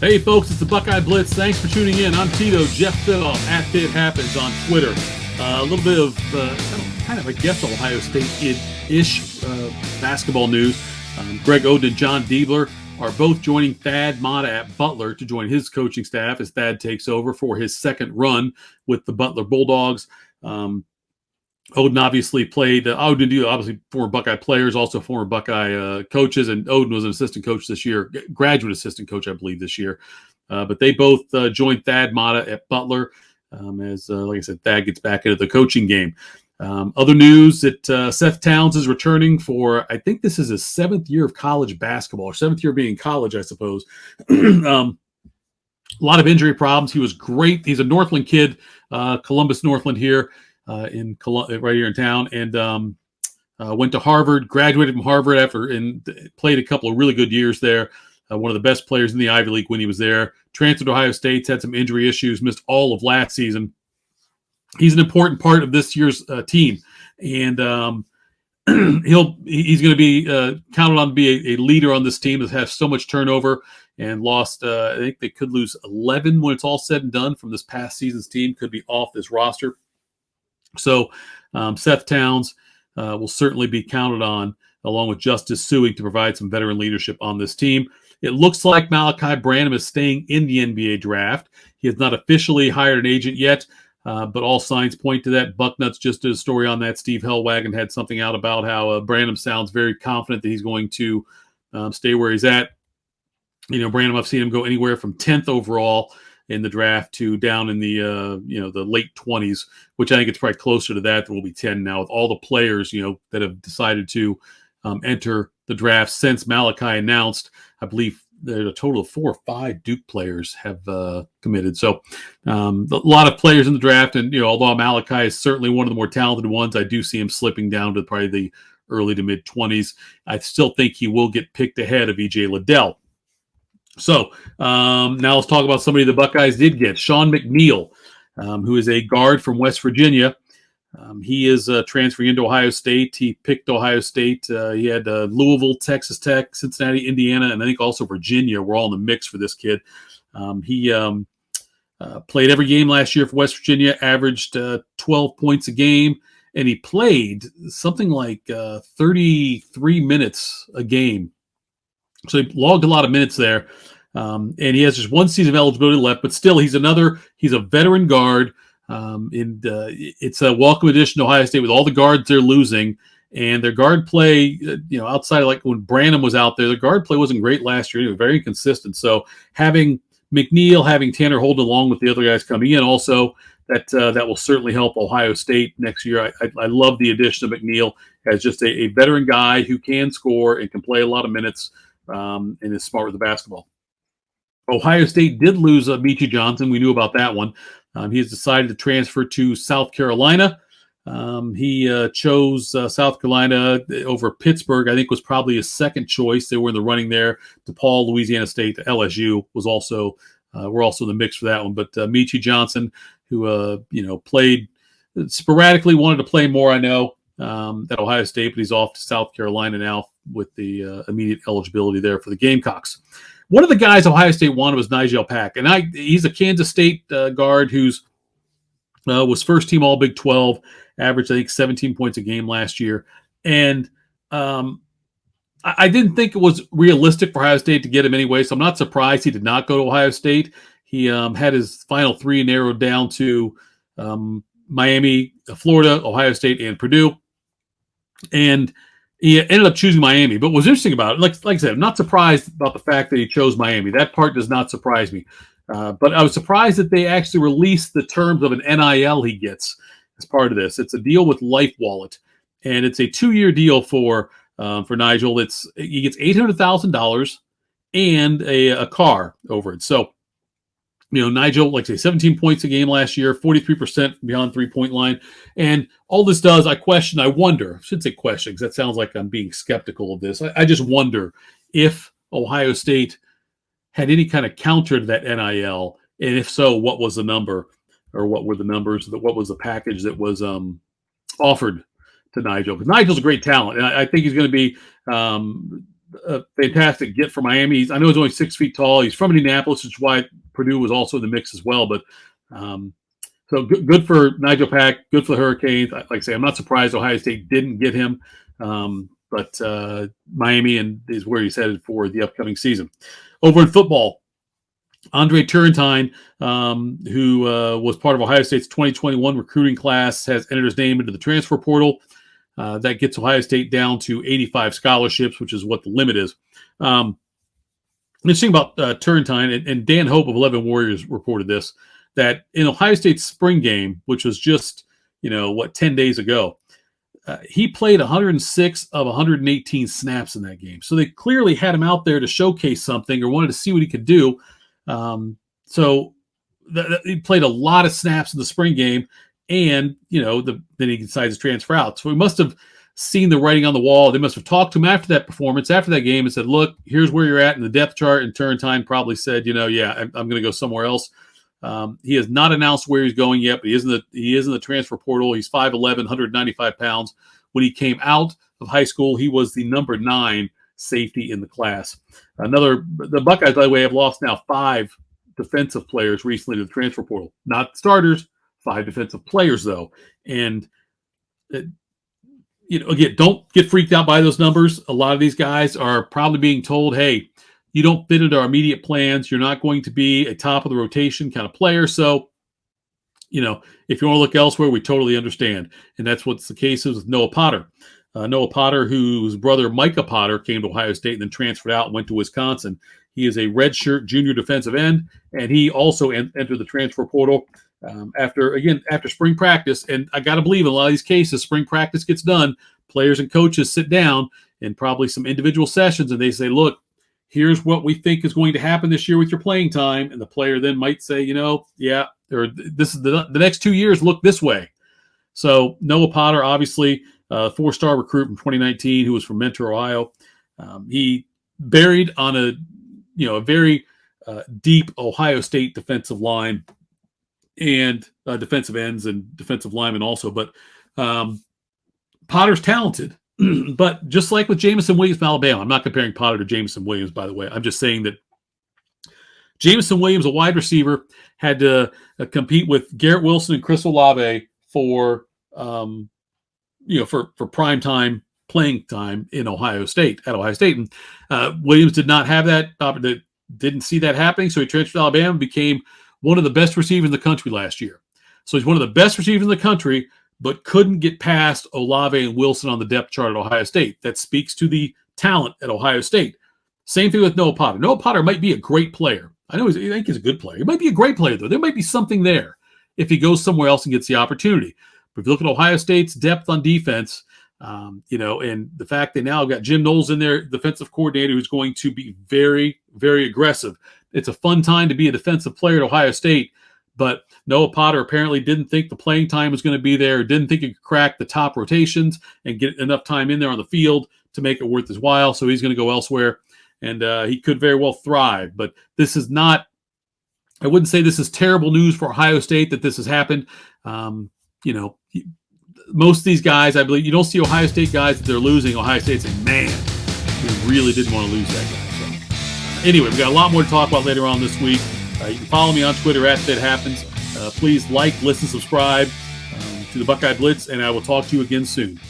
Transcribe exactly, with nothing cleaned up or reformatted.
Hey folks, it's the Buckeye Blitz. Thanks for tuning in. I'm Tito Jeff Spill off at Fit Happens on Twitter. Uh, a little bit of uh, kind of, I guess, Ohio State-ish uh, basketball news. Um, Greg Oden and John Diebler are both joining Thad Mata at Butler to join his coaching staff as Thad takes over for his second run with the Butler Bulldogs. Um, Oden obviously played, uh, Oden, obviously former Buckeye players, also former Buckeye uh, coaches, and Oden was an assistant coach this year, graduate assistant coach, I believe, this year. Uh, but they both uh, joined Thad Mata at Butler um, as, uh, like I said, Thad gets back into the coaching game. Um, other news that uh, Seth Towns is returning for, I think this is his seventh year of college basketball, or seventh year being college, I suppose. um, a lot of injury problems. He was great. He's a Northland kid, uh, Columbus, Northland here. Uh, in Col- right here in town, and um, uh, went to Harvard, graduated from Harvard after and played a couple of really good years there. Uh, one of the best players in the Ivy League when he was there. Transferred to Ohio State, had some injury issues, missed all of last season. He's an important part of this year's uh, team, and um, he'll he's going to be uh, counted on to be a, a leader on this team that has so much turnover and lost. Uh, I think they could lose eleven when it's all said and done from this past season's team. Could be off this roster. So um, Seth Towns uh, will certainly be counted on, along with Justice Sueing, to provide some veteran leadership on this team. It looks like Malachi Branham is staying in the N B A draft. He has not officially hired an agent yet, uh, but all signs point to that. Bucknuts just did a story on that. Steve Hellwagon had something out about how uh, Branham sounds very confident that he's going to um, stay where he's at. You know, Branham, I've seen him go anywhere from tenth overall in the draft to down in the, uh, you know, the late twenties, which I think it's probably closer to that. There will be ten now with all the players, you know, that have decided to um, enter the draft since Malachi announced. I believe there's a total of four or five Duke players have uh, committed. So um, a lot of players in the draft. And, you know, although Malachi is certainly one of the more talented ones, I do see him slipping down to probably the early to mid twenties. I still think he will get picked ahead of E J Liddell. So um, now let's talk about somebody the Buckeyes did get. Sean McNeil, um, who is a guard from West Virginia. Um, he is uh, transferring into Ohio State. He picked Ohio State. Uh, he had uh, Louisville, Texas Tech, Cincinnati, Indiana, and I think also Virginia were all in the mix for this kid. Um, he um, uh, played every game last year for West Virginia, averaged uh, twelve points a game, and he played something like uh, thirty-three minutes a game. So he logged a lot of minutes there, um, and he has just one season of eligibility left. But still, he's another. He's a veteran guard, um, and uh, it's a welcome addition to Ohio State with all the guards they're losing. And their guard play, uh, you know, outside of like when Branham was out there, their guard play wasn't great last year. It was very inconsistent. So having McNeil, having Tanner Holden along with the other guys coming in, also that uh, that will certainly help Ohio State next year. I, I, I love the addition of McNeil as just a, a veteran guy who can score and can play a lot of minutes. Um, and is smart with the basketball. Ohio State did lose uh, Meechie Johnson. We knew about that one. Um, he has decided to transfer to South Carolina. Um, he uh, chose uh, South Carolina over Pittsburgh, I think was probably his second choice. They were in the running there. DePaul, Louisiana State, L S U was also, uh, were also in the mix for that one. But uh, Meechie Johnson, who, uh, you know, played sporadically, wanted to play more, I know, um, at Ohio State, but he's off to South Carolina now with the uh, immediate eligibility there for the Gamecocks. One of the guys Ohio State wanted was Nigel Pack, and I, he's a Kansas State uh, guard who's uh, was first team all Big twelve, averaged, I think, seventeen points a game last year. And um, I, I didn't think it was realistic for Ohio State to get him anyway, so I'm not surprised he did not go to Ohio State. He um, had his final three narrowed down to um, Miami, Florida, Ohio State, and Purdue. And he ended up choosing Miami, but what was interesting about it, like, like I said, I'm not surprised about the fact that he chose Miami. That part does not surprise me. Uh, but I was surprised that they actually released the terms of an N I L he gets as part of this. It's a deal with Life Wallet, and it's a two-year deal for um, for Nigel. It's he gets eight hundred thousand dollars and a, a car over it. So, you know, Nigel, like I say, seventeen points a game last year, forty-three percent beyond three-point line. And all this does, I question, I wonder, I should say question because that sounds like I'm being skeptical of this. I, I just wonder if Ohio State had any kind of counter to that N I L, and if so, what was the number or what were the numbers, what was the package that was um, offered to Nigel? Because Nigel's a great talent, and I, I think he's going to be um, – a fantastic get for Miami. He's, I know he's only six feet tall. He's from Indianapolis, which is why Purdue was also in the mix as well. But um, so good, good for Nigel Pack, good for the Hurricanes. Like I say, I'm not surprised Ohio State didn't get him, um, but uh, Miami and is where he's headed for the upcoming season. Over in football, Andre Turrentine, um, who uh, was part of Ohio State's twenty twenty-one recruiting class, has entered his name into the transfer portal. Uh, that gets Ohio State down to eighty-five scholarships, which is what the limit is. Um, interesting about uh, Turrentine, and, and Dan Hope of eleven Warriors reported this, that in Ohio State's spring game, which was just, you know, what, ten days ago, uh, he played one hundred six of one hundred eighteen snaps in that game. So they clearly had him out there to showcase something or wanted to see what he could do. Um, so th- th- he played a lot of snaps in the spring game. And, you know, the, then he decides to transfer out. So we must have seen the writing on the wall. They must have talked to him after that performance, after that game, and said, look, here's where you're at in the depth chart. And Turrentine probably said, you know, yeah, I'm, I'm going to go somewhere else. Um, he has not announced where he's going yet, but he is in the, he is in the transfer portal. He's five eleven, one hundred ninety-five pounds. When he came out of high school, he was the number nine safety in the class. Another, the Buckeyes, by the way, have lost now five defensive players recently to the transfer portal. Not starters. Five defensive players, though, and uh, you know, again, don't get freaked out by those numbers. A lot of these guys are probably being told, "Hey, you don't fit into our immediate plans. You're not going to be a top of the rotation kind of player." So, you know, if you want to look elsewhere, we totally understand, and that's what's the case with Noah Potter. Uh, Noah Potter, whose brother Micah Potter came to Ohio State and then transferred out and went to Wisconsin. He is a redshirt junior defensive end, and he also en- entered the transfer portal. Um, after, again, after spring practice, and I got to believe in a lot of these cases, spring practice gets done, players and coaches sit down and probably some individual sessions, and they say, look, here's what we think is going to happen this year with your playing time. And the player then might say, you know, yeah, or this is the, the next two years look this way. So Noah Potter, obviously a four-star recruit from twenty nineteen who was from Mentor, Ohio. Um, he buried on a, you know, a very uh, deep Ohio State defensive line. And uh, defensive ends and defensive linemen also. But um, Potter's talented. But just like with Jameson Williams from Alabama, I'm not comparing Potter to Jameson Williams, by the way. I'm just saying that Jameson Williams, a wide receiver, had to uh, compete with Garrett Wilson and Chris Olave for, um, you know, for, for prime time playing time in Ohio State, at Ohio State. And uh, Williams did not have that, uh, didn't see that happening. So he transferred to Alabama and became one of the best receivers in the country last year. So he's one of the best receivers in the country, but couldn't get past Olave and Wilson on the depth chart at Ohio State. That speaks to the talent at Ohio State. Same thing with Noah Potter. Noah Potter might be a great player. I know he's, I think he's a good player. He might be a great player, though. There might be something there if he goes somewhere else and gets the opportunity. But if you look at Ohio State's depth on defense, um, you know, and the fact they now have got Jim Knowles in there, defensive coordinator, who's going to be very, very aggressive. It's a fun time to be a defensive player at Ohio State, but Noah Potter apparently didn't think the playing time was going to be there, didn't think he could crack the top rotations and get enough time in there on the field to make it worth his while, so he's going to go elsewhere, and uh, he could very well thrive. But this is not – I wouldn't say this is terrible news for Ohio State that this has happened. Um, you know, most of these guys, I believe – you don't see Ohio State guys that they're losing. Ohio State saying, man, we really didn't want to lose that guy. Anyway, we've got a lot more to talk about later on this week. Uh, you can follow me on Twitter at Fit Happens. Uh, please like, listen, subscribe um, to the Buckeye Blitz, and I will talk to you again soon.